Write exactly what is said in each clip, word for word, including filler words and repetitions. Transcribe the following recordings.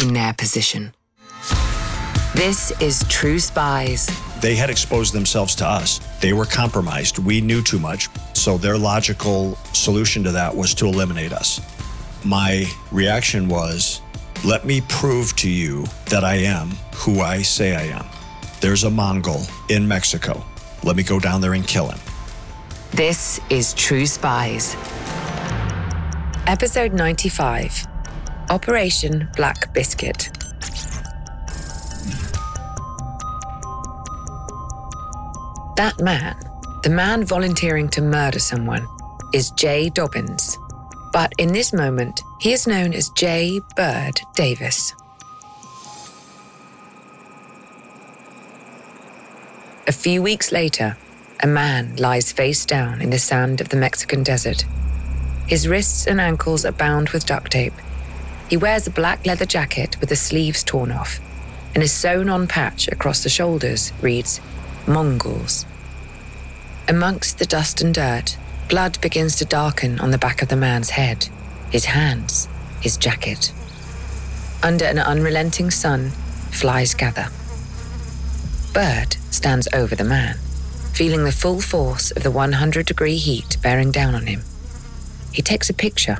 in their position? This is True Spies. They had exposed themselves to us. They were compromised. We knew too much. So their logical solution to that was to eliminate us. My reaction was, let me prove to you that I am who I say I am. There's a Mongol in Mexico. Let me go down there and kill him. This is True Spies. Episode ninety-five, Operation Black Biscuit. That man, the man volunteering to murder someone, is Jay Dobbins. But in this moment, he is known as Jay Bird Davis. A few weeks later, a man lies face down in the sand of the Mexican desert. His wrists and ankles are bound with duct tape. He wears a black leather jacket with the sleeves torn off, and a sewn-on patch across the shoulders reads, Mongols. Amongst the dust and dirt, blood begins to darken on the back of the man's head, his hands, his jacket. Under an unrelenting sun, flies gather. Bird stands over the man, feeling the full force of the one hundred degree heat bearing down on him. He takes a picture.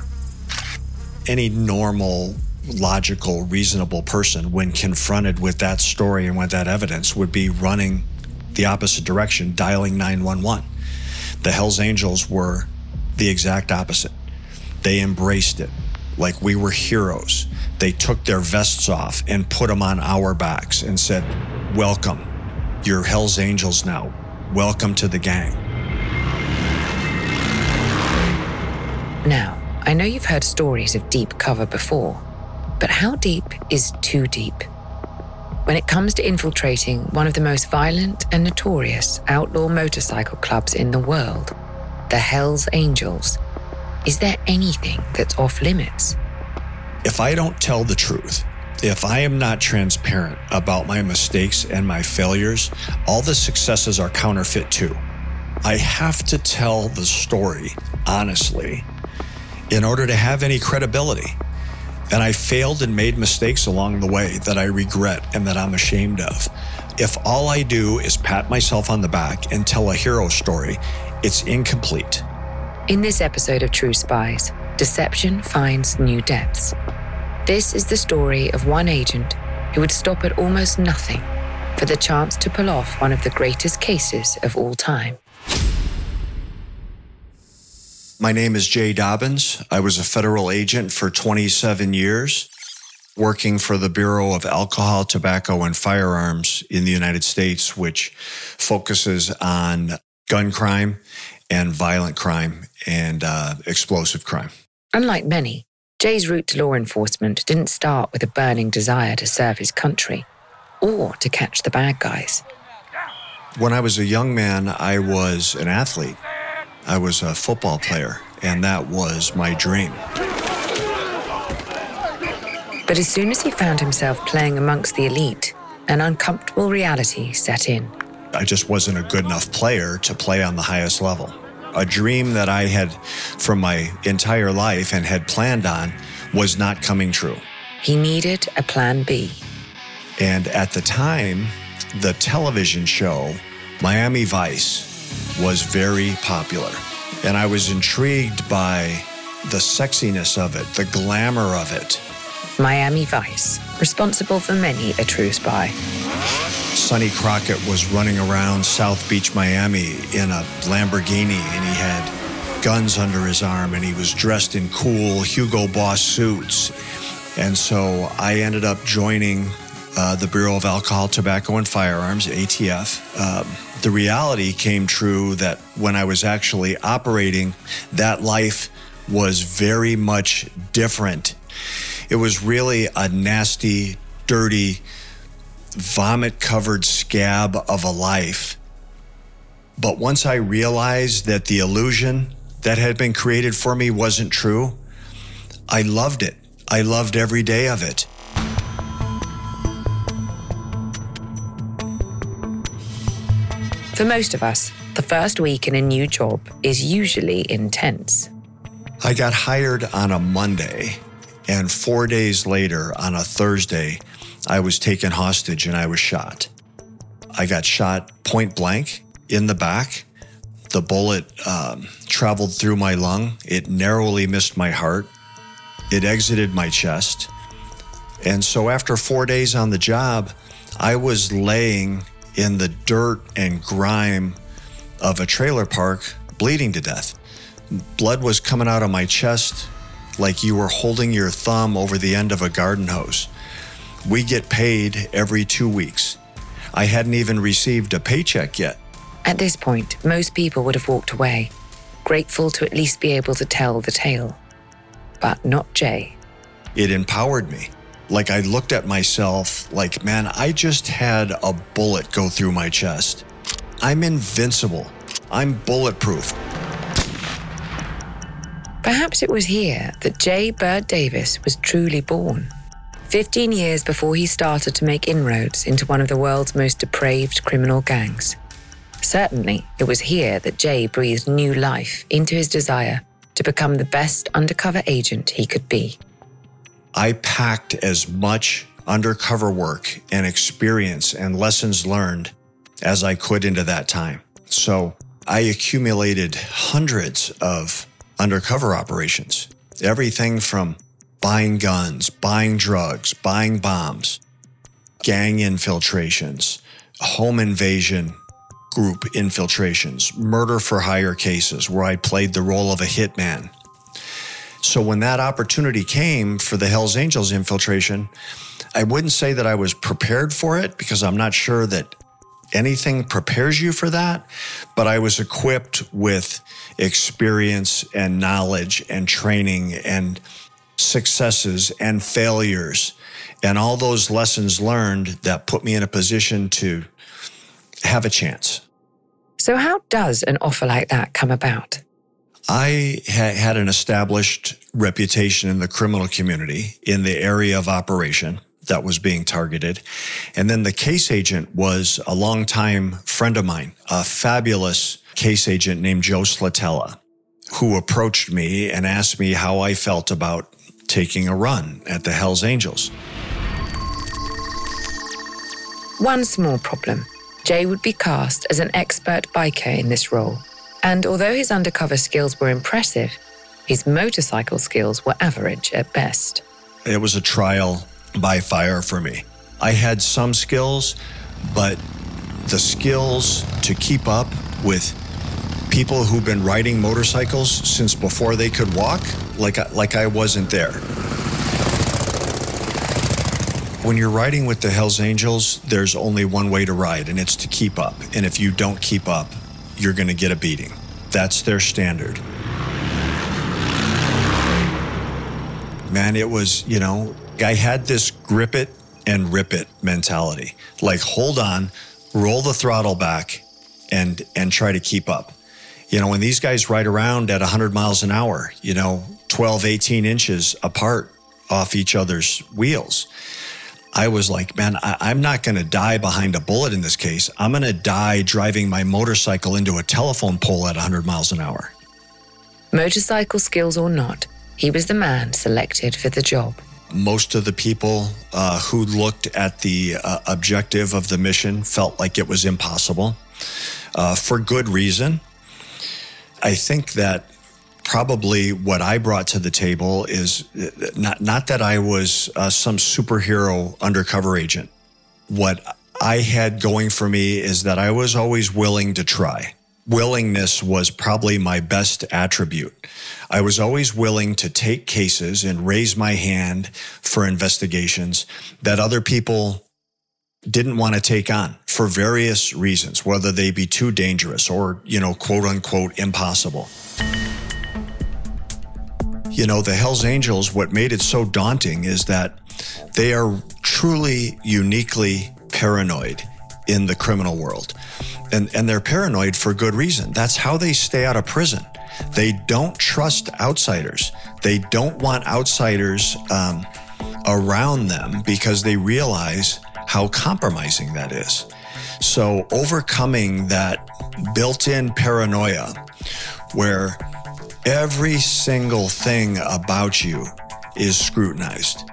Any normal, logical, reasonable person, when confronted with that story and with that evidence, would be running the opposite direction, dialing nine one one. The Hells Angels were the exact opposite. They embraced it like we were heroes. They took their vests off and put them on our backs and said, welcome, you're Hells Angels now. Welcome to the gang. Now, I know you've heard stories of deep cover before, but how deep is too deep? When it comes to infiltrating one of the most violent and notorious outlaw motorcycle clubs in the world, the Hells Angels, is there anything that's off limits? If I don't tell the truth, if I am not transparent about my mistakes and my failures, all the successes are counterfeit too. I have to tell the story honestly in order to have any credibility. And I failed and made mistakes along the way that I regret and that I'm ashamed of. If all I do is pat myself on the back and tell a hero story, it's incomplete. In this episode of True Spies, deception finds new depths. This is the story of one agent who would stop at almost nothing for the chance to pull off one of the greatest cases of all time. My name is Jay Dobbins. I was a federal agent for twenty-seven years, working for the Bureau of Alcohol, Tobacco, and Firearms in the United States, which focuses on gun crime and violent crime and uh, explosive crime. Unlike many, Jay's route to law enforcement didn't start with a burning desire to serve his country or to catch the bad guys. When I was a young man, I was an athlete. I was a football player, and that was my dream. But as soon as he found himself playing amongst the elite, an uncomfortable reality set in. I just wasn't a good enough player to play on the highest level. A dream that I had for my entire life and had planned on was not coming true. He needed a plan B. And at the time, the television show, Miami Vice, was very popular. And I was intrigued by the sexiness of it, the glamour of it. Miami Vice, responsible for many a true spy. Sonny Crockett was running around South Beach, Miami in a Lamborghini, and he had guns under his arm, and he was dressed in cool Hugo Boss suits. And so I ended up joining uh, the Bureau of Alcohol, Tobacco, and Firearms, A T F. Um, The reality came true that when I was actually operating, that life was very much different. It was really a nasty, dirty, vomit-covered scab of a life. But once I realized that the illusion that had been created for me wasn't true, I loved it. I loved every day of it. For most of us, the first week in a new job is usually intense. I got hired on a Monday, and four days later, on a Thursday, I was taken hostage and I was shot. I got shot point blank in the back. The bullet um, traveled through my lung. It narrowly missed my heart. It exited my chest. And so after four days on the job, I was laying in the dirt and grime of a trailer park, bleeding to death. Blood was coming out of my chest like you were holding your thumb over the end of a garden hose. We get paid every two weeks. I hadn't even received a paycheck yet. At this point, most people would have walked away, grateful to at least be able to tell the tale. But not Jay. It empowered me. Like I looked at myself like, man, I just had a bullet go through my chest. I'm invincible. I'm bulletproof. Perhaps it was here that Jay Bird Davis was truly born. Fifteen years before he started to make inroads into one of the world's most depraved criminal gangs. Certainly, it was here that Jay breathed new life into his desire to become the best undercover agent he could be. I packed as much undercover work and experience and lessons learned as I could into that time. So I accumulated hundreds of undercover operations. Everything from buying guns, buying drugs, buying bombs, gang infiltrations, home invasion, group infiltrations, murder for hire cases where I played the role of a hitman. So when that opportunity came for the Hells Angels infiltration, I wouldn't say that I was prepared for it because I'm not sure that anything prepares you for that, but I was equipped with experience and knowledge and training and successes and failures and all those lessons learned that put me in a position to have a chance. So how does an offer like that come about? I ha- had an established reputation in the criminal community in the area of operation that was being targeted. And then the case agent was a longtime friend of mine, a fabulous case agent named Joe Slatalla, who approached me and asked me how I felt about taking a run at the Hells Angels. One small problem. Jay would be cast as an expert biker in this role. And although his undercover skills were impressive, his motorcycle skills were average at best. It was a trial by fire for me. I had some skills, but the skills to keep up with people who've been riding motorcycles since before they could walk, like I, like I wasn't there. When you're riding with the Hells Angels, there's only one way to ride, and it's to keep up. And if you don't keep up, you're going to get a beating. That's their standard. Man, it was, you know, I had this grip it and rip it mentality. Like, hold on, roll the throttle back and and try to keep up. You know, when these guys ride around at one hundred miles an hour, you know, twelve, eighteen inches apart off each other's wheels, I was like, man, I, I'm not going to die behind a bullet in this case. I'm going to die driving my motorcycle into a telephone pole at one hundred miles an hour. Motorcycle skills or not, he was the man selected for the job. Most of the people uh, who looked at the uh, objective of the mission felt like it was impossible, uh, for good reason. I think that probably what I brought to the table is not, not that I was uh, some superhero undercover agent. What I had going for me is that I was always willing to try. Willingness was probably my best attribute. I was always willing to take cases and raise my hand for investigations that other people didn't want to take on for various reasons, whether they be too dangerous or, you know, quote unquote, impossible. You know, the Hells Angels, what made it so daunting is that They are truly uniquely paranoid in the criminal world. And, and they're paranoid for good reason. That's how they stay out of prison. They don't trust outsiders. They don't want outsiders um, around them because they realize how compromising that is. So overcoming that built-in paranoia where every single thing about you is scrutinized.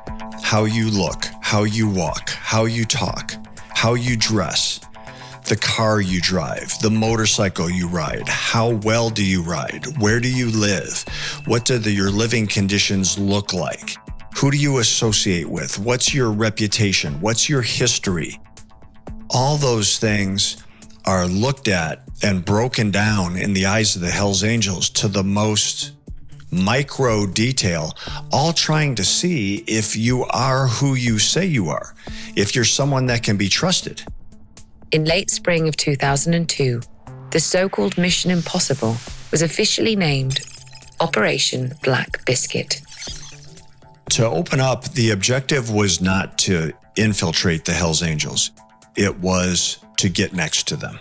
How you look, how you walk, how you talk, how you dress, the car you drive, the motorcycle you ride, how well do you ride, where do you live, what do the, your living conditions look like, who do you associate with, what's your reputation, what's your history. All those things are looked at and broken down in the eyes of the Hells Angels to the most micro detail, all trying to see if you are who you say you are, if you're someone that can be trusted. In late spring of two thousand two, the so-called Mission Impossible was officially named Operation Black Biscuit. To open up, the objective was not to infiltrate the Hells Angels. It was to get next to them.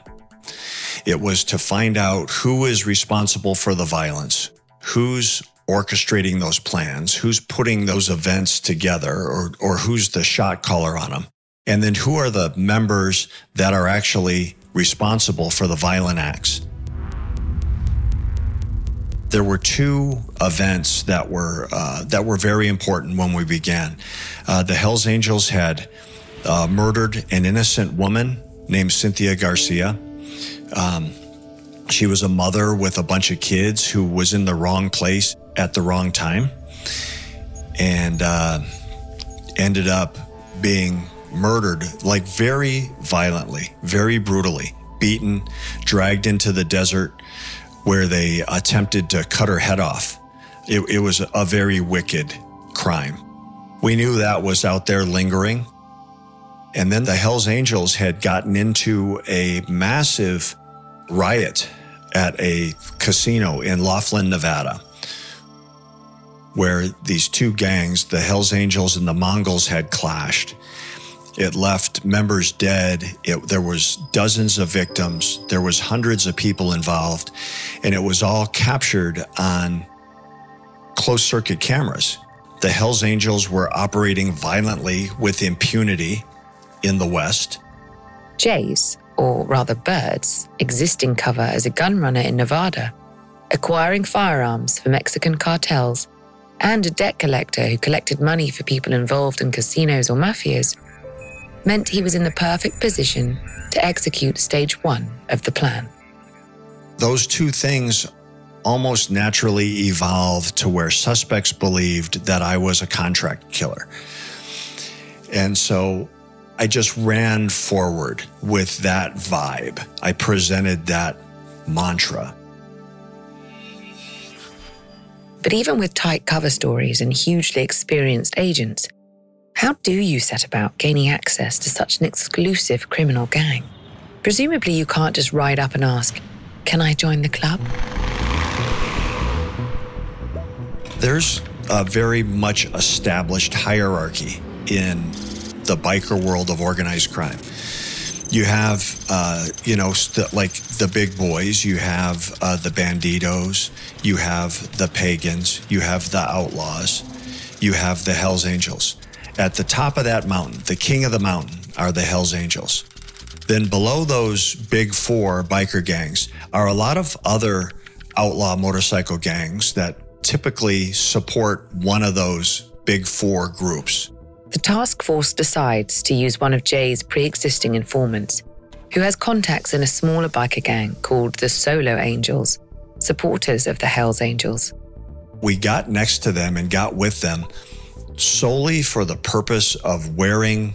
It was to find out who is responsible for the violence, who's orchestrating those plans, who's putting those events together, or, or who's the shot caller on them, and then who are the members that are actually responsible for the violent acts. There were two events that were uh, that were very important when we began. Uh, the Hells Angels had Uh, murdered an innocent woman named Cynthia Garcia. Um, she was a mother with a bunch of kids who was in the wrong place at the wrong time and uh, ended up being murdered, like very violently, very brutally, beaten, dragged into the desert where they attempted to cut her head off. It, it was a very wicked crime. We knew that was out there lingering. And then the Hells Angels had gotten into a massive riot at a casino in Laughlin, Nevada, where these two gangs, the Hells Angels and the Mongols, had clashed. It left members dead. It, there was dozens of victims. There was hundreds of people involved. And it was all captured on closed circuit cameras. The Hells Angels were operating violently with impunity in the West. Jay's, or rather Bird's, existing cover as a gun runner in Nevada, acquiring firearms for Mexican cartels, and a debt collector who collected money for people involved in casinos or mafias, meant he was in the perfect position to execute stage one of the plan. Those two things almost naturally evolved to where suspects believed that I was a contract killer. And so I just ran forward with that vibe. I presented that mantra. But even with tight cover stories and hugely experienced agents, how do you set about gaining access to such an exclusive criminal gang? Presumably you can't just ride up and ask, "Can I join the club?" There's a very much established hierarchy in the biker world of organized crime. You have, uh, you know, st- like the big boys, you have uh, the Bandidos, you have the Pagans, you have the Outlaws, you have the Hells Angels. At the top of that mountain, the king of the mountain, are the Hells Angels. Then below those big four biker gangs are a lot of other outlaw motorcycle gangs that typically support one of those big four groups. The task force decides to use one of Jay's pre-existing informants, who has contacts in a smaller biker gang called the Solo Angels, supporters of the Hells Angels. We got next to them and got with them solely for the purpose of wearing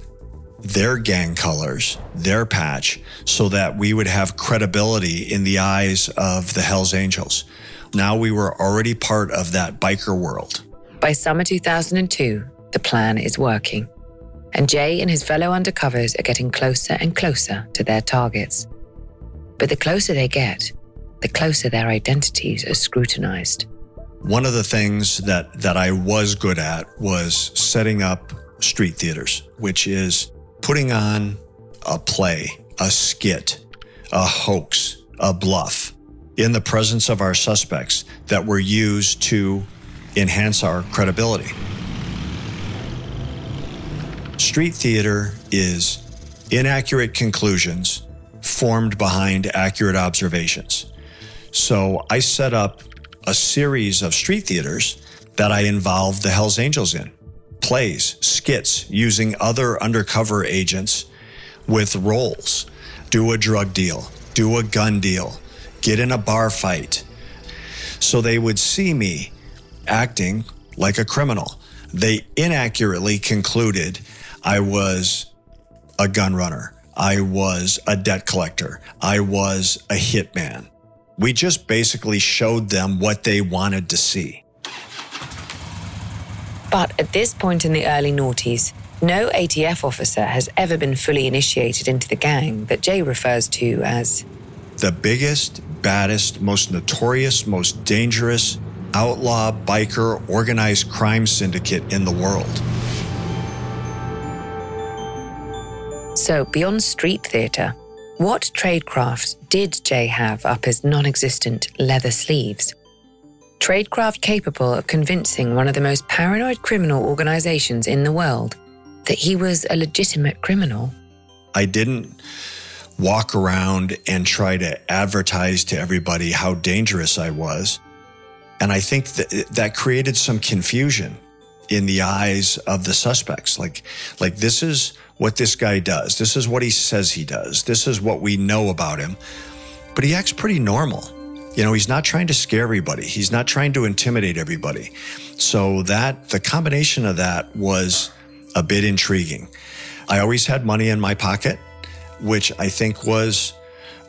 their gang colors, their patch, so that we would have credibility in the eyes of the Hells Angels. Now we were already part of that biker world. By summer two thousand two, the plan is working, and Jay and his fellow undercovers are getting closer and closer to their targets. But the closer they get, the closer their identities are scrutinized. One of the things that, that I was good at was setting up street theaters, which is putting on a play, a skit, a hoax, a bluff in the presence of our suspects that were used to enhance our credibility. Street theater is inaccurate conclusions formed behind accurate observations. So I set up a series of street theaters that I involved the Hells Angels in. Plays, skits, using other undercover agents with roles. Do a drug deal, do a gun deal, get in a bar fight. So they would see me acting like a criminal. They inaccurately concluded I was a gun runner. I was a debt collector. I was a hitman. We just basically showed them what they wanted to see. But at this point in the early noughties, no A T F officer has ever been fully initiated into the gang that Jay refers to as the biggest, baddest, most notorious, most dangerous outlaw, biker, organized crime syndicate in the world. So beyond street theater, what tradecraft did Jay have up his non-existent leather sleeves? Tradecraft capable of convincing one of the most paranoid criminal organizations in the world that he was a legitimate criminal. I didn't walk around and try to advertise to everybody how dangerous I was. And I think that that created some confusion in the eyes of the suspects. Like, like this is what this guy does. This is what he says he does. This is what we know about him. But he acts pretty normal. You know, he's not trying to scare everybody. He's not trying to intimidate everybody. So that, the combination of that was a bit intriguing. I always had money in my pocket, which I think was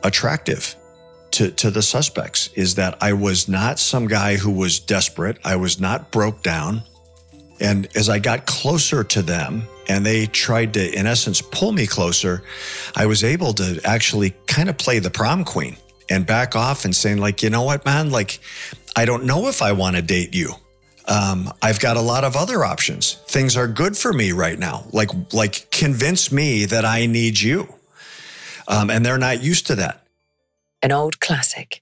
attractive to, to the suspects, is that I was not some guy who was desperate. I was not broke down. And as I got closer to them, and they tried to, in essence, pull me closer, I was able to actually kind of play the prom queen and back off and saying, like, you know what, man, like, I don't know if I want to date you. Um, I've got a lot of other options. Things are good for me right now. Like, like convince me that I need you. Um, and they're not used to that. An old classic.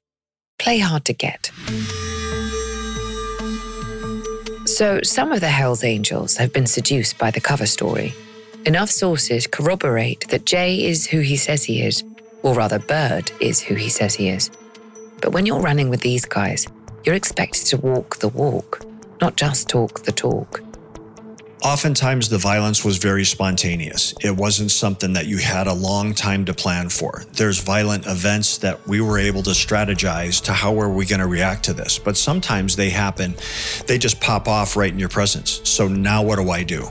Play hard to get. So some of the Hells Angels have been seduced by the cover story. Enough sources corroborate that Jay is who he says he is, or rather Bird is who he says he is. But when you're running with these guys, you're expected to walk the walk, not just talk the talk. Oftentimes the violence was very spontaneous. It wasn't something that you had a long time to plan for. There's violent events that we were able to strategize to how are we going to react to this. But sometimes they happen, they just pop off right in your presence. So now what do I do?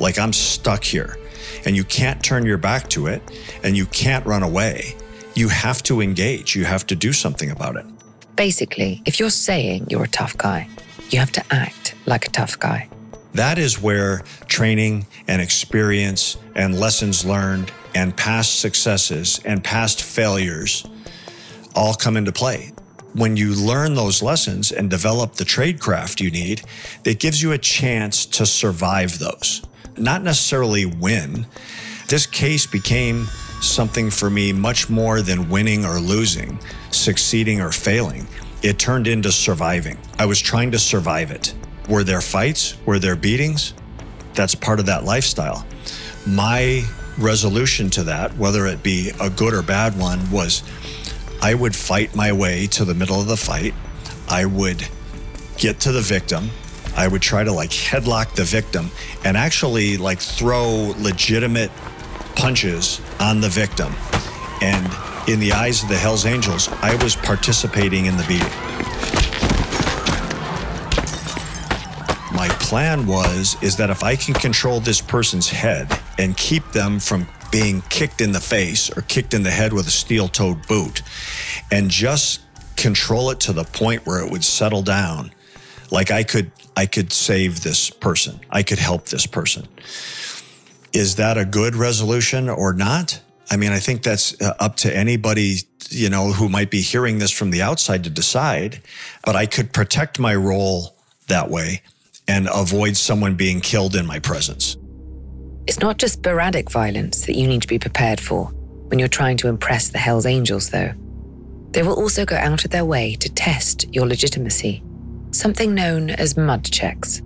Like, I'm stuck here and you can't turn your back to it and you can't run away. You have to engage. You have to do something about it. Basically, if you're saying you're a tough guy, you have to act like a tough guy. That is where training and experience and lessons learned and past successes and past failures all come into play. When you learn those lessons and develop the tradecraft you need, it gives you a chance to survive those, not necessarily win. This case became something for me much more than winning or losing, succeeding or failing. It turned into surviving. I was trying to survive it. Were there fights? Were there beatings? That's part of that lifestyle. My resolution to that, whether it be a good or bad one, was I would fight my way to the middle of the fight. I would get to the victim. I would try to like headlock the victim and actually like throw legitimate punches on the victim. And in the eyes of the Hells Angels, I was participating in the beating. My plan was, is that if I can control this person's head and keep them from being kicked in the face or kicked in the head with a steel-toed boot and just control it to the point where it would settle down, like I could, I could save this person. I could help this person. Is that a good resolution or not? I mean, I think that's up to anybody, you know, who might be hearing this from the outside to decide, but I could protect my role that way and avoid someone being killed in my presence. It's not just sporadic violence that you need to be prepared for when you're trying to impress the Hells Angels, though. They will also go out of their way to test your legitimacy, something known as mud checks.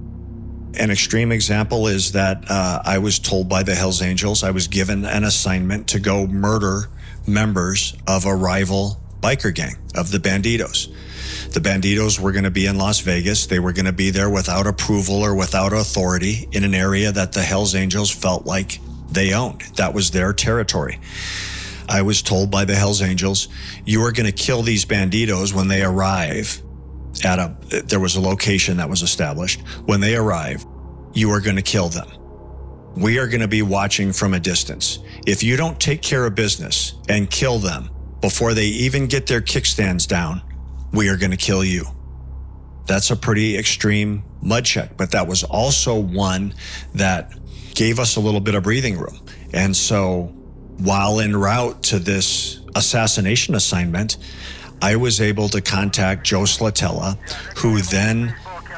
An extreme example is that uh, I was told by the Hells Angels I was given an assignment to go murder members of a rival biker gang, of the Bandidos. The Bandidos were going to be in Las Vegas. They were going to be there without approval or without authority in an area that the Hells Angels felt like they owned. That was their territory. I was told by the Hells Angels, you are going to kill these Bandidos when they arrive. At a, there was a location that was established. When they arrive, you are going to kill them. We are going to be watching from a distance. If you don't take care of business and kill them before they even get their kickstands down, we are going to kill you. That's a pretty extreme mud check, but that was also one that gave us a little bit of breathing room. And so while en route to this assassination assignment, I was able to contact Joe Slatalla, who then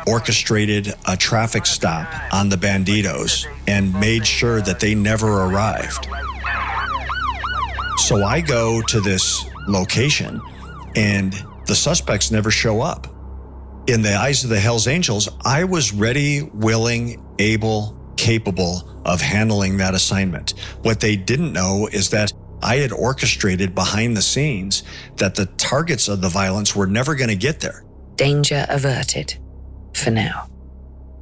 orchestrated a traffic stop on the Bandidos and made sure that they never arrived. So I go to this location and the suspects never show up. In the eyes of the Hells Angels, I was ready, willing, able, capable of handling that assignment. What they didn't know is that I had orchestrated behind the scenes that the targets of the violence were never going to get there. Danger averted, for now.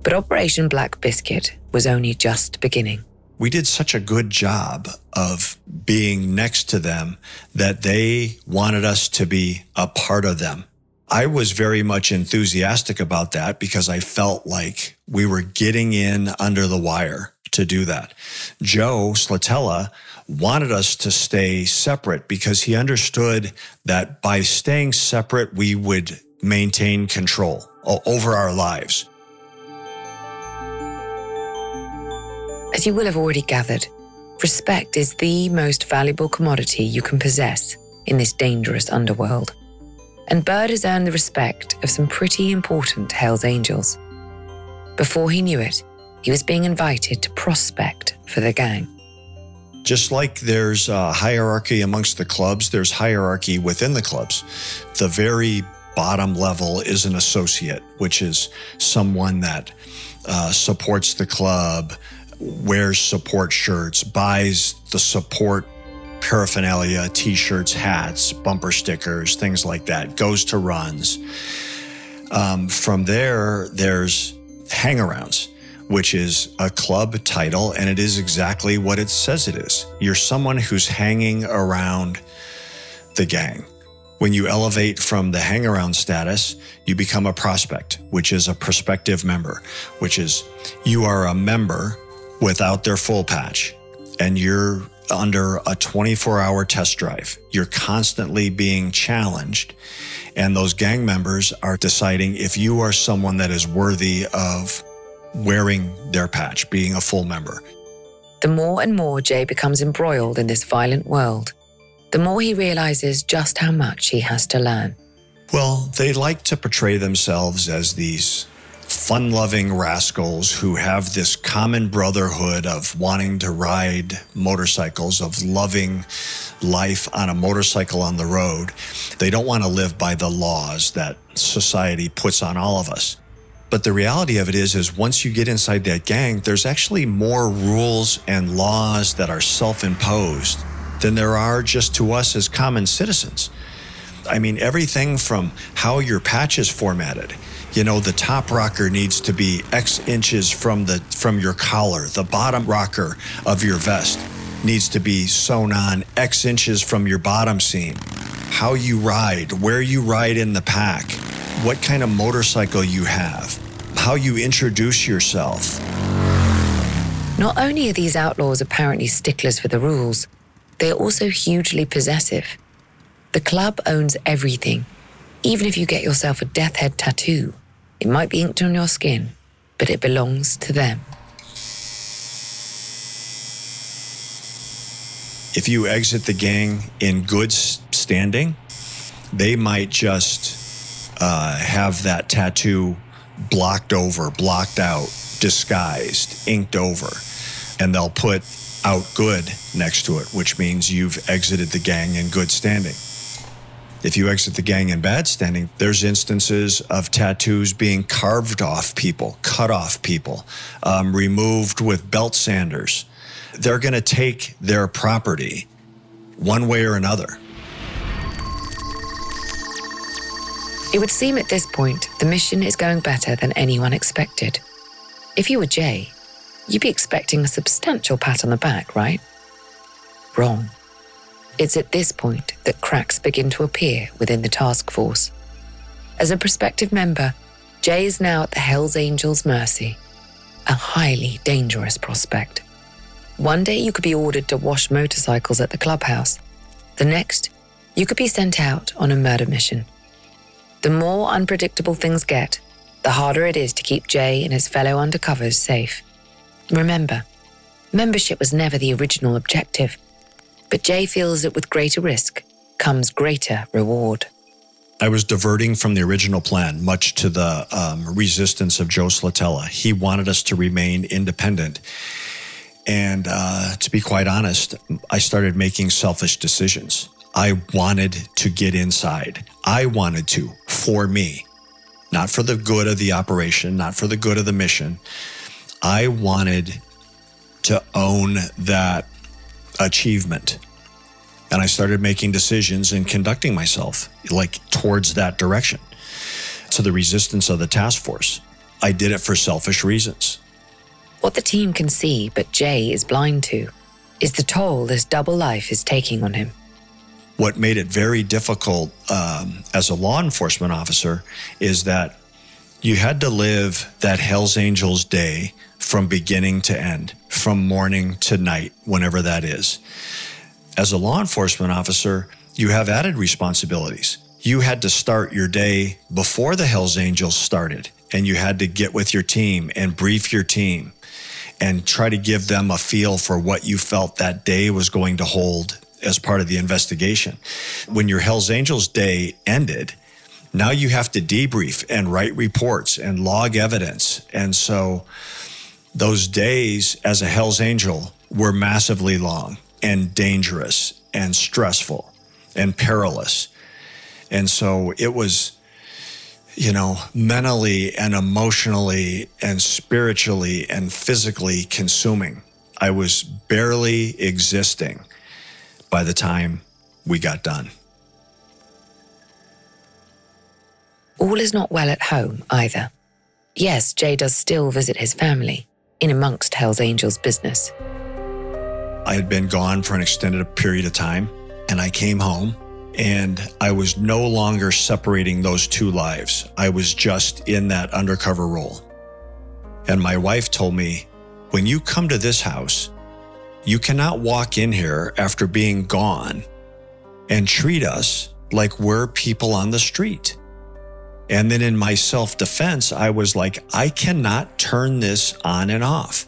But Operation Black Biscuit was only just beginning. We did such a good job of being next to them that they wanted us to be a part of them. I was very much enthusiastic about that because I felt like we were getting in under the wire to do that. Joe Slatalla wanted us to stay separate because he understood that by staying separate, we would maintain control over our lives. As you will have already gathered, respect is the most valuable commodity you can possess in this dangerous underworld. And Bird has earned the respect of some pretty important Hells Angels. Before he knew it, he was being invited to prospect for the gang. Just like there's a hierarchy amongst the clubs, there's hierarchy within the clubs. The very bottom level is an associate, which is someone that uh, supports the club, wears support shirts, buys the support paraphernalia, t-shirts, hats, bumper stickers, things like that, goes to runs. Um, from there, there's hangarounds, which is a club title, and it is exactly what it says it is. You're someone who's hanging around the gang. When you elevate from the hangaround status, you become a prospect, which is a prospective member, which is you are a member without their full patch, and you're under a twenty-four hour test drive. You're constantly being challenged, and those gang members are deciding if you are someone that is worthy of wearing their patch, being a full member. The more and more Jay becomes embroiled in this violent world, the more he realizes just how much he has to learn. Well, they like to portray themselves as these fun-loving rascals who have this common brotherhood of wanting to ride motorcycles, of loving life on a motorcycle on the road. They don't want to live by the laws that society puts on all of us. But the reality of it is, is once you get inside that gang, there's actually more rules and laws that are self-imposed than there are just to us as common citizens. I mean, everything from how your patch is formatted. You know, the top rocker needs to be X inches from the from your collar. The bottom rocker of your vest needs to be sewn on X inches from your bottom seam. How you ride, where you ride in the pack, what kind of motorcycle you have, how you introduce yourself. Not only are these outlaws apparently sticklers for the rules, they are also hugely possessive. The club owns everything. Even if you get yourself a death head tattoo, it might be inked on your skin, but it belongs to them. If you exit the gang in good standing, they might just Uh, have that tattoo blocked over, blocked out, disguised, inked over. and they'll put out good next to it, which means you've exited the gang in good standing. If you exit the gang in bad standing, there's instances of tattoos being carved off people, cut off people, um, removed with belt sanders. They're going to take their property one way or another. It would seem at this point, the mission is going better than anyone expected. If you were Jay, you'd be expecting a substantial pat on the back, right? Wrong. It's at this point that cracks begin to appear within the task force. As a prospective member, Jay is now at the Hells Angels' mercy, a highly dangerous prospect. One day you could be ordered to wash motorcycles at the clubhouse. The next, you could be sent out on a murder mission. The more unpredictable things get, the harder it is to keep Jay and his fellow undercovers safe. Remember, membership was never the original objective, but Jay feels that with greater risk comes greater reward. I was diverting from the original plan, much to the um, resistance of Joe Slatalla. He wanted us to remain independent. And uh, to be quite honest, I started making selfish decisions. I wanted to get inside. I wanted to, for me, not for the good of the operation, not for the good of the mission. I wanted to own that achievement. And I started making decisions and conducting myself like towards that direction, to the resistance of the task force. I did it for selfish reasons. What the team can see, but Jay is blind to, is the toll this double life is taking on him. What made it very difficult um, as a law enforcement officer is that you had to live that Hells Angels day from beginning to end, from morning to night, whenever that is. As a law enforcement officer, you have added responsibilities. You had to start your day before the Hells Angels started, and you had to get with your team and brief your team and try to give them a feel for what you felt that day was going to hold as part of the investigation. When your Hells Angels day ended, now you have to debrief and write reports and log evidence. And so those days as a Hells Angel were massively long and dangerous and stressful and perilous. And so it was, you know, mentally and emotionally and spiritually and physically consuming. I was barely existing by the time we got done. All is not well at home either. Yes, Jay does still visit his family in amongst Hells Angels' business. I had been gone for an extended period of time, and I came home, and I was no longer separating those two lives. I was just in that undercover role. And my wife told me, when you come to this house, you cannot walk in here after being gone and treat us like we're people on the street. And then in my self-defense, I was like, I cannot turn this on and off.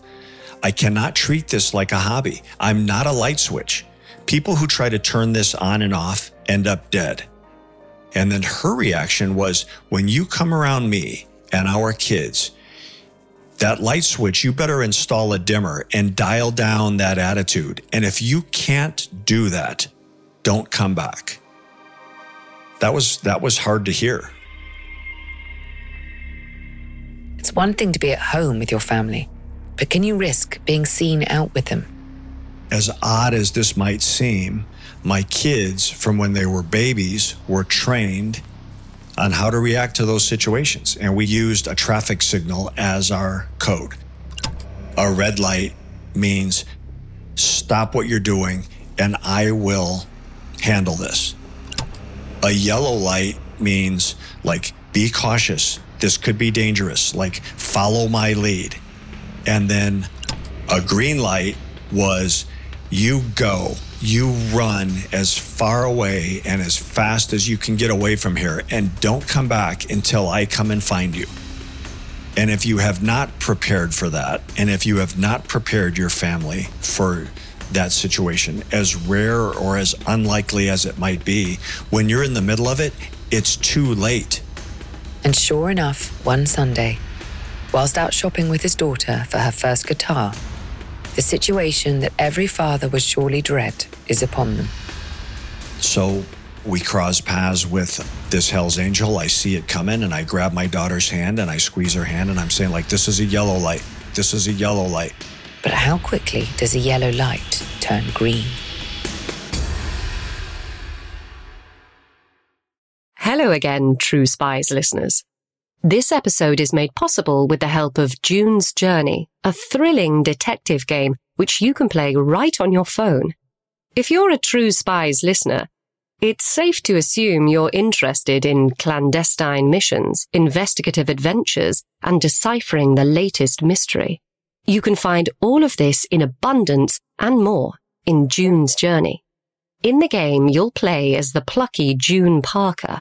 I cannot treat this like a hobby. I'm not a light switch. People who try to turn this on and off end up dead. And then her reaction was, when you come around me and our kids, that light switch, you better install a dimmer and dial down that attitude. And if you can't do that, don't come back. That was that was hard to hear. It's one thing to be at home with your family, but can you risk being seen out with them? As odd as this might seem, my kids, from when they were babies, were trained on how to react to those situations. And we used a traffic signal as our code. A red light means stop what you're doing and I will handle this. A yellow light means like, be cautious. This could be dangerous. Like, follow my lead. And then a green light was you go. You run as far away and as fast as you can get away from here and don't come back until I come and find you. And if you have not prepared for that, and if you have not prepared your family for that situation, as rare or as unlikely as it might be, when you're in the middle of it, it's too late. And sure enough, one Sunday, whilst out shopping with his daughter for her first guitar, The situation that every father would surely dread is upon them. So we cross paths with this Hells Angel. I see it coming and I grab my daughter's hand and I squeeze her hand and I'm saying like, this is a yellow light. This is a yellow light. But how quickly does a yellow light turn green? Hello again, True Spies listeners. This episode is made possible with the help of June's Journey, a thrilling detective game which you can play right on your phone. If you're a True Spies listener, it's safe to assume you're interested in clandestine missions, investigative adventures, and deciphering the latest mystery. You can find all of this in abundance and more in June's Journey. In the game, you'll play as the plucky June Parker,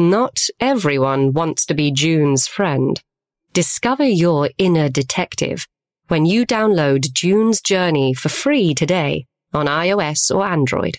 Not everyone wants to be June's friend. Discover your inner detective when you download June's Journey for free today on iOS or Android.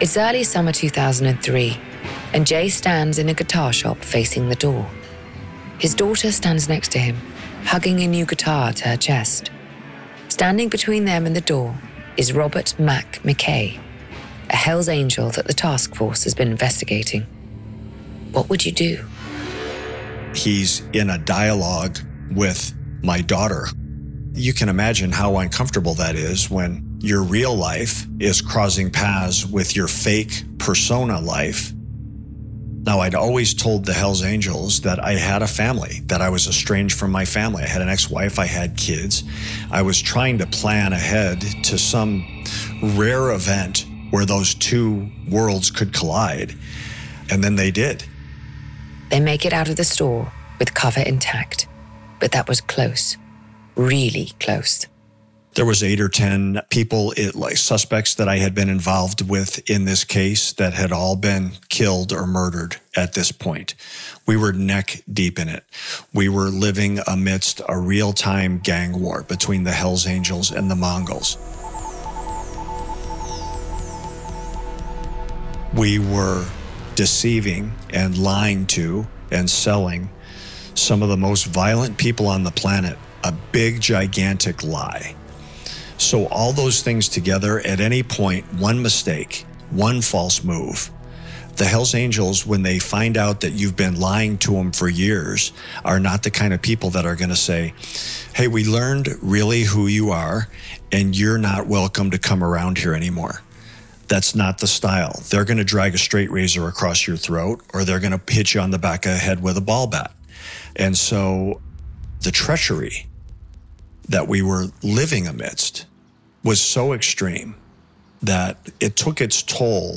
It's early summer two thousand three, and Jay stands in a guitar shop facing the door. His daughter stands next to him, hugging a new guitar to her chest. Standing between them and the door is Robert Mac McKay, a Hells Angel that the task force has been investigating. What would you do? He's in a dialogue with my daughter. You can imagine how uncomfortable that is when your real life is crossing paths with your fake persona life. Now, I'd always told the Hells Angels that I had a family, that I was estranged from my family. I had an ex-wife, I had kids. I was trying to plan ahead to some rare event where those two worlds could collide, and then they did. They make it out of the store with cover intact, but that was close, really close. There was eight or ten people, it, like suspects that I had been involved with in this case that had all been killed or murdered at this point. We were neck deep in it. We were living amidst a real-time gang war between the Hells Angels and the Mongols. We were deceiving and lying to and selling some of the most violent people on the planet a big, gigantic lie. So all those things together, at any point, one mistake, one false move. The Hells Angels, when they find out that you've been lying to them for years, are not the kind of people that are going to say, hey, we learned really who you are, and you're not welcome to come around here anymore. That's not the style. They're going to drag a straight razor across your throat, or they're going to hit you on the back of the head with a ball bat. And so the treachery that we were living amidst was so extreme that it took its toll.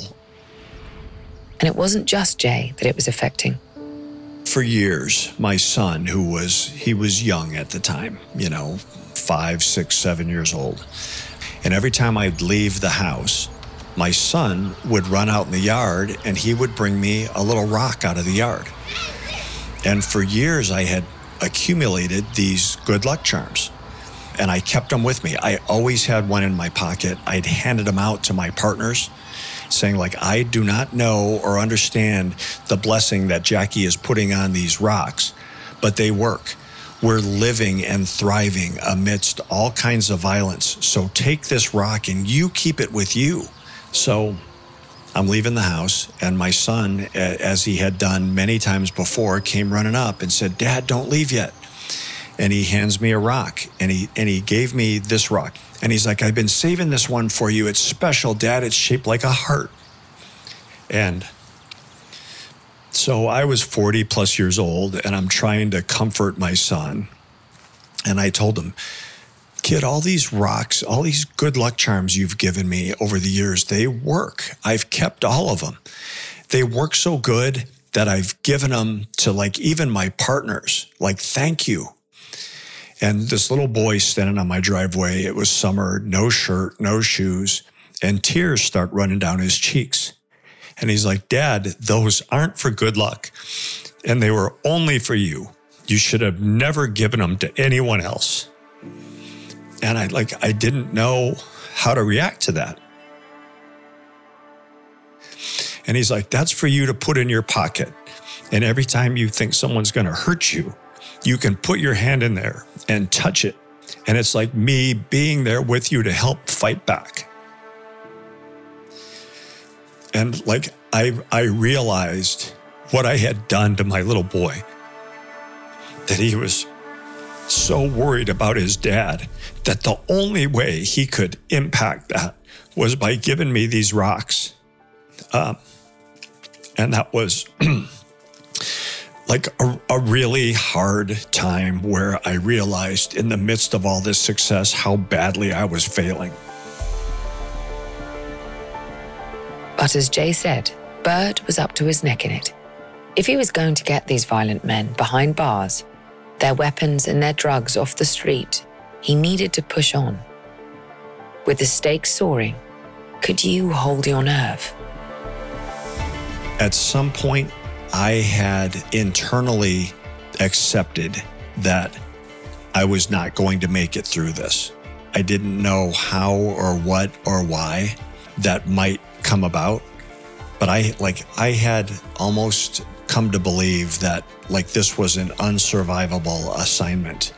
And it wasn't just Jay that it was affecting. For years, my son, who was, he was young at the time, you know, five, six, seven years old. And every time I'd leave the house, my son would run out in the yard and he would bring me a little rock out of the yard. And for years, I had accumulated these good luck charms. And I kept them with me. I always had one in my pocket. I'd handed them out to my partners saying like, I do not know or understand the blessing that Jackie is putting on these rocks, but they work. We're living and thriving amidst all kinds of violence. So take this rock and you keep it with you. So I'm leaving the house and my son, as he had done many times before, came running up and said, Dad, don't leave yet. and he hands me a rock, and he and he gave me this rock. And he's like, I've been saving this one for you. It's special, Dad. It's shaped like a heart. And so I was forty plus years old, and I'm trying to comfort my son. And I told him, kid, all these rocks, all these good luck charms you've given me over the years, they work. I've kept all of them. They work so good that I've given them to like even my partners, like, thank you. And this little boy standing on my driveway, it was summer, no shirt, no shoes, and tears start running down his cheeks. And he's like, Dad, those aren't for good luck. And they were only for you. You should have never given them to anyone else. And I like, I didn't know how to react to that. And he's like, that's for you to put in your pocket. And every time you think someone's going to hurt you, you can put your hand in there and touch it. And it's like me being there with you to help fight back. And like, I, I realized what I had done to my little boy, that he was so worried about his dad that the only way he could impact that was by giving me these rocks. Um, and that was like a, a really hard time where I realized in the midst of all this success how badly I was failing. But as Jay said, Bird was up to his neck in it. If he was going to get these violent men behind bars, their weapons and their drugs off the street, he needed to push on. With the stakes soaring, could you hold your nerve? At some point, I had internally accepted that I was not going to make it through this. I didn't know how or what or why that might come about, but I like I had almost come to believe that like this was an unsurvivable assignment.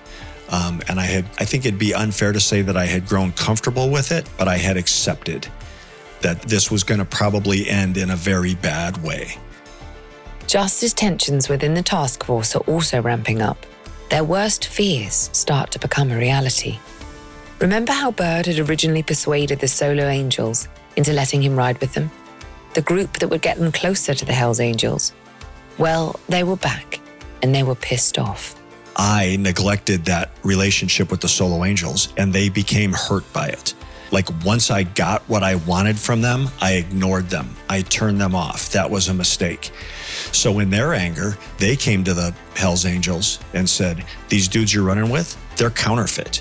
Um, and I had, I think it'd be unfair to say that I had grown comfortable with it, but I had accepted that this was going to probably end in a very bad way. Just as tensions within the task force are also ramping up, their worst fears start to become a reality. Remember how Bird had originally persuaded the Solo Angels into letting him ride with them? The group that would get them closer to the Hells Angels? Well, they were back, and they were pissed off. I neglected that relationship with the Solo Angels, and they became hurt by it. Like, once I got what I wanted from them, I ignored them. I turned them off. That was a mistake. So in their anger, they came to the Hells Angels and said, these dudes you're running with, they're counterfeit.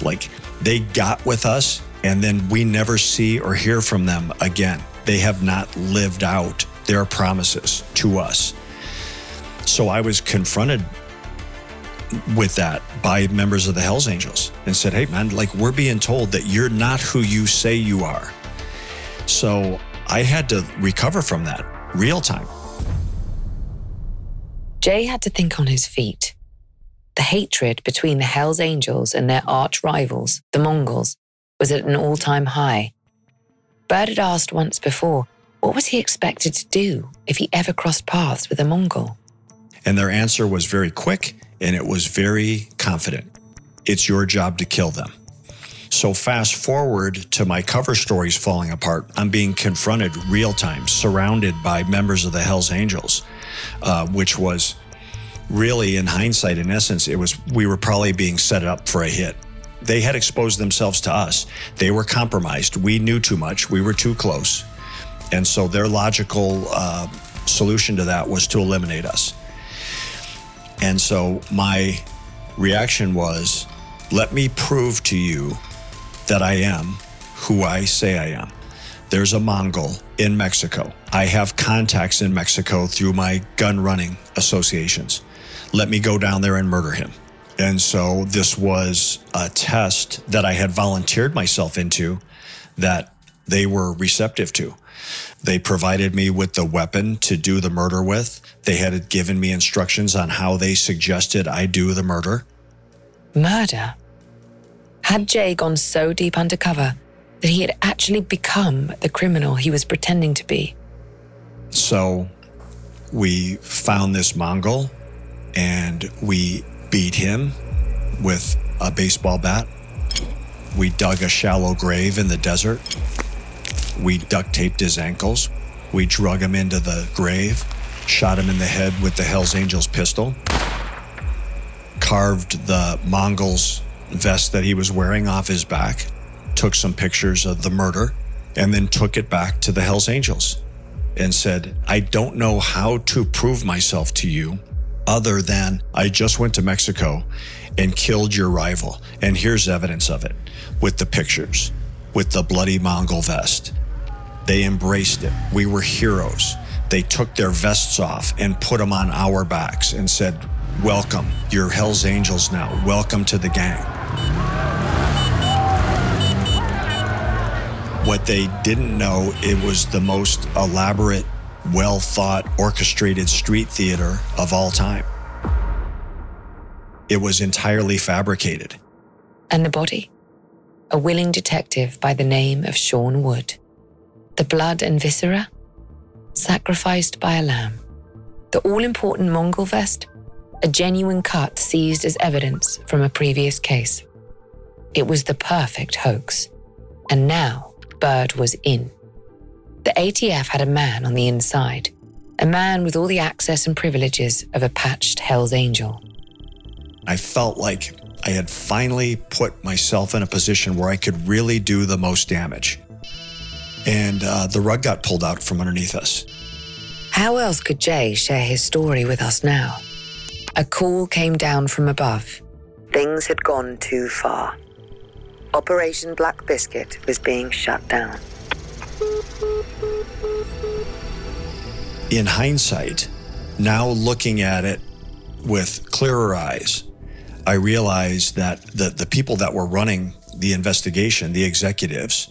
Like, they got with us, and then we never see or hear from them again. They have not lived out their promises to us. So I was confronted with that by members of the Hells Angels and said, hey man, like we're being told that you're not who you say you are. So I had to recover from that real time. Jay had to think on his feet. The hatred between the Hells Angels and their arch rivals, the Mongols, was at an all-time high. Bird had asked once before, what was he expected to do if he ever crossed paths with a Mongol? And their answer was very quick, and it was very confident. It's your job to kill them. So fast forward to my cover stories falling apart, I'm being confronted real time, surrounded by members of the Hells Angels, uh, which was really, in hindsight, in essence, it was we were probably being set up for a hit. They had exposed themselves to us. They were compromised. We knew too much. We were too close. And so their logical uh, solution to that was to eliminate us. And so my reaction was, let me prove to you that I am who I say I am. There's a Mongol in Mexico. I have contacts in Mexico through my gun running associations. Let me go down there and murder him. And so this was a test that I had volunteered myself into that they were receptive to. They provided me with the weapon to do the murder with. They had given me instructions on how they suggested I do the murder. Murder? Had Jay gone so deep undercover that he had actually become the criminal he was pretending to be? So we found this Mongol and we beat him. with a baseball bat. We dug a shallow grave in the desert. We duct taped his ankles. We drug him into the grave, shot him in the head with the Hells Angels pistol, carved the Mongols vest that he was wearing off his back, took some pictures of the murder, and then took it back to the Hells Angels and said, I don't know how to prove myself to you other than I just went to Mexico and killed your rival. And here's evidence of it with the pictures, with the bloody Mongol vest. They embraced it. We were heroes. They took their vests off and put them on our backs and said, welcome, you're Hells Angels now. Welcome to the gang. What they didn't know, it was the most elaborate, well-thought, orchestrated street theater of all time. It was entirely fabricated. And the body? A willing detective by the name of Sean Wood. The blood and viscera? Sacrificed by a lamb. The all-important Mongol vest? A genuine cut seized as evidence from a previous case. It was the perfect hoax. And now, Bird was in. The A T F had a man on the inside, a man with all the access and privileges of a patched Hells Angel. I felt like I had finally put myself in a position where I could really do the most damage. And uh, the rug got pulled out from underneath us. How else could Jay share his story with us now? A call came down from above. Things had gone too far. Operation Black Biscuit was being shut down. In hindsight, now looking at it with clearer eyes, I realized that the, the people that were running the investigation, the executives,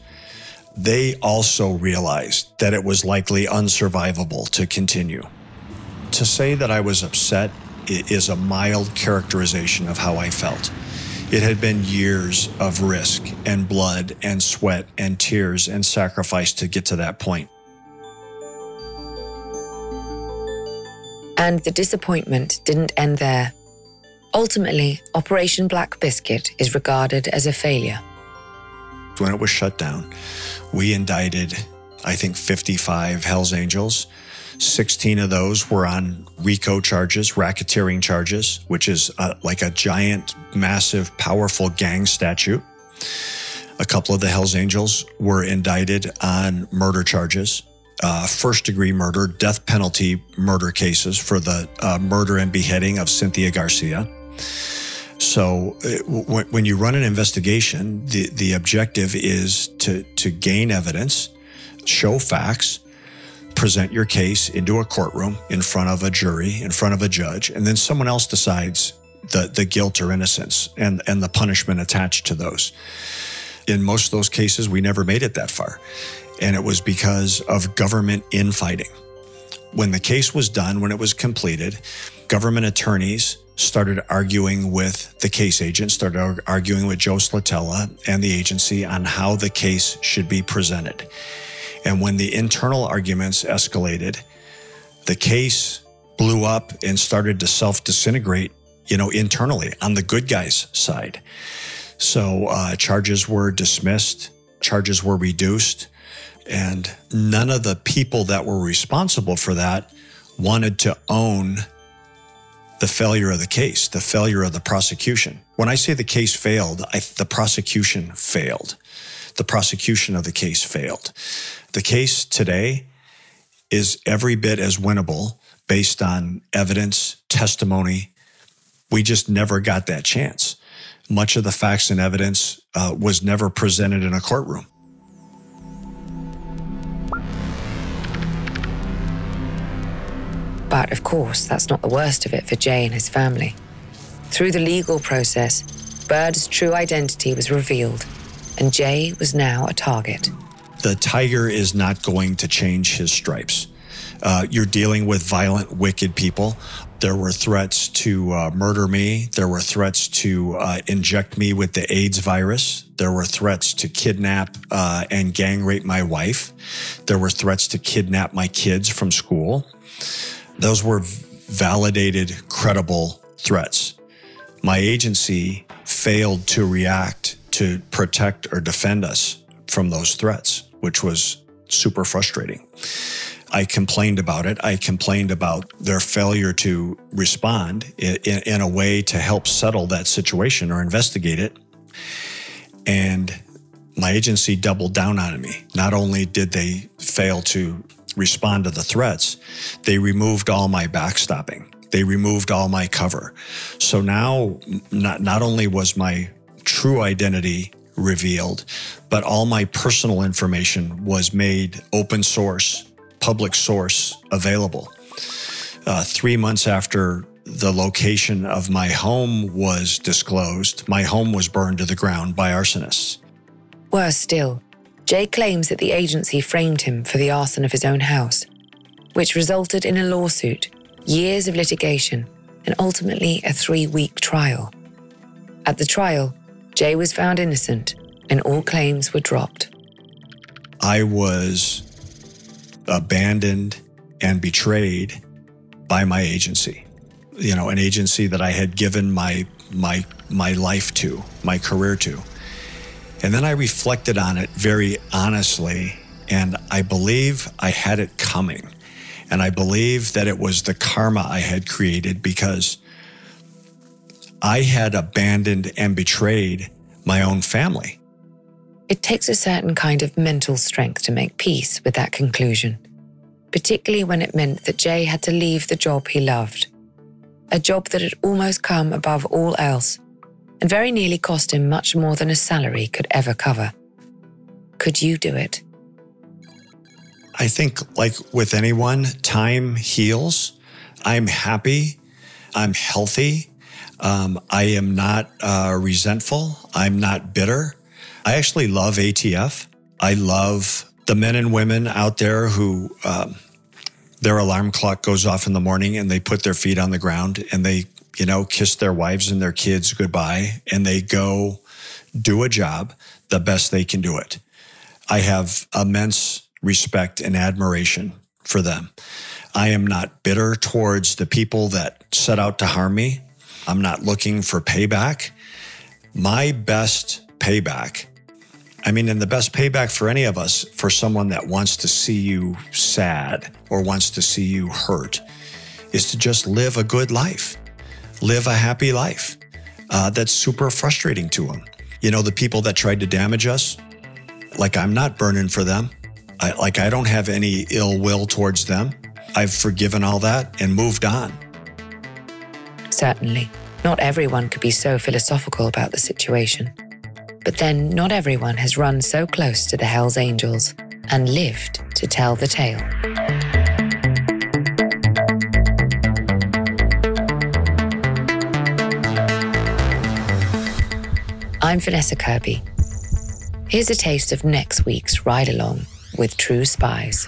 they also realized that it was likely unsurvivable to continue. To say that I was upset is a mild characterization of how I felt. It had been years of risk and blood and sweat and tears and sacrifice to get to that point. And the disappointment didn't end there. Ultimately, Operation Black Biscuit is regarded as a failure. When it was shut down, we indicted, I think, fifty-five Hells Angels. sixteen of those were on RICO charges, racketeering charges, which is a, like a giant, massive, powerful gang statute. A couple of the Hells Angels were indicted on murder charges, uh, first-degree murder, death penalty murder cases for the uh, murder and beheading of Cynthia Garcia. So it, w- when you run an investigation, the, the objective is to, to gain evidence, show facts, present your case into a courtroom in front of a jury, in front of a judge, and then someone else decides the, the guilt or innocence and, and the punishment attached to those. In most of those cases, we never made it that far. And it was because of government infighting. When the case was done, when it was completed, government attorneys started arguing with the case agent, started arguing with Joe Slatalla and the agency on how the case should be presented. And when the internal arguments escalated, the case blew up and started to self-disintegrate, you know, internally on the good guys' side. So uh, charges were dismissed, charges were reduced, and none of the people that were responsible for that wanted to own the failure of the case, the failure of the prosecution. When I say the case failed, I, the prosecution failed. The prosecution of the case failed. The case today is every bit as winnable based on evidence, testimony. We just never got that chance. Much of the facts and evidence uh, was never presented in a courtroom. But of course, that's not the worst of it for Jay and his family. Through the legal process, Bird's true identity was revealed, and Jay was now a target. The tiger is not going to change his stripes. Uh, you're dealing with violent, wicked people. There were threats to uh, murder me. There were threats to uh, inject me with the AIDS virus. There were threats to kidnap uh, and gang rape my wife. There were threats to kidnap my kids from school. Those were validated, credible threats. my agency failed to react to protect or defend us from those threats, which was super frustrating. I complained about it. I complained about their failure to respond in, in a way to help settle that situation or investigate it. And my agency doubled down on me. Not only did they fail to respond to the threats, they removed all my backstopping. They removed all my cover. So now, not, not only was my true identity revealed, but all my personal information was made open source, public source available. Uh, three months after the location of my home was disclosed, my home was burned to the ground by arsonists. Worse still, Jay claims that the agency framed him for the arson of his own house, which resulted in a lawsuit, years of litigation, and ultimately a three-week trial. At the trial, Jay was found innocent and all claims were dropped. I was abandoned and betrayed by my agency. You know, an agency that I had given my my my life to, my career to. And then I reflected on it very honestly, and I believe I had it coming. And I believe that it was the karma I had created, because I had abandoned and betrayed my own family. It takes a certain kind of mental strength to make peace with that conclusion, particularly when it meant that Jay had to leave the job he loved, a job that had almost come above all else and very nearly cost him much more than a salary could ever cover. Could you do it? I think, like with anyone, time heals. I'm happy. I'm healthy. Um, I am not uh, resentful. I'm not bitter. I actually love A T F. I love the men and women out there who um, their alarm clock goes off in the morning and they put their feet on the ground and they, you know, kiss their wives and their kids goodbye and they go do a job the best they can do it. I have immense respect and admiration for them. I am not bitter towards the people that set out to harm me. I'm not looking for payback. My best payback, I mean, and the best payback for any of us, for someone that wants to see you sad or wants to see you hurt, is to just live a good life, live a happy life. Uh, that's super frustrating to them. You know, the people that tried to damage us, like, I'm not burning for them. I, like, I don't have any ill will towards them. I've forgiven all that and moved on. Certainly, not everyone could be so philosophical about the situation. But then not everyone has run so close to the Hells Angels and lived to tell the tale. I'm Vanessa Kirby. Here's a taste of next week's ride-along with True Spies.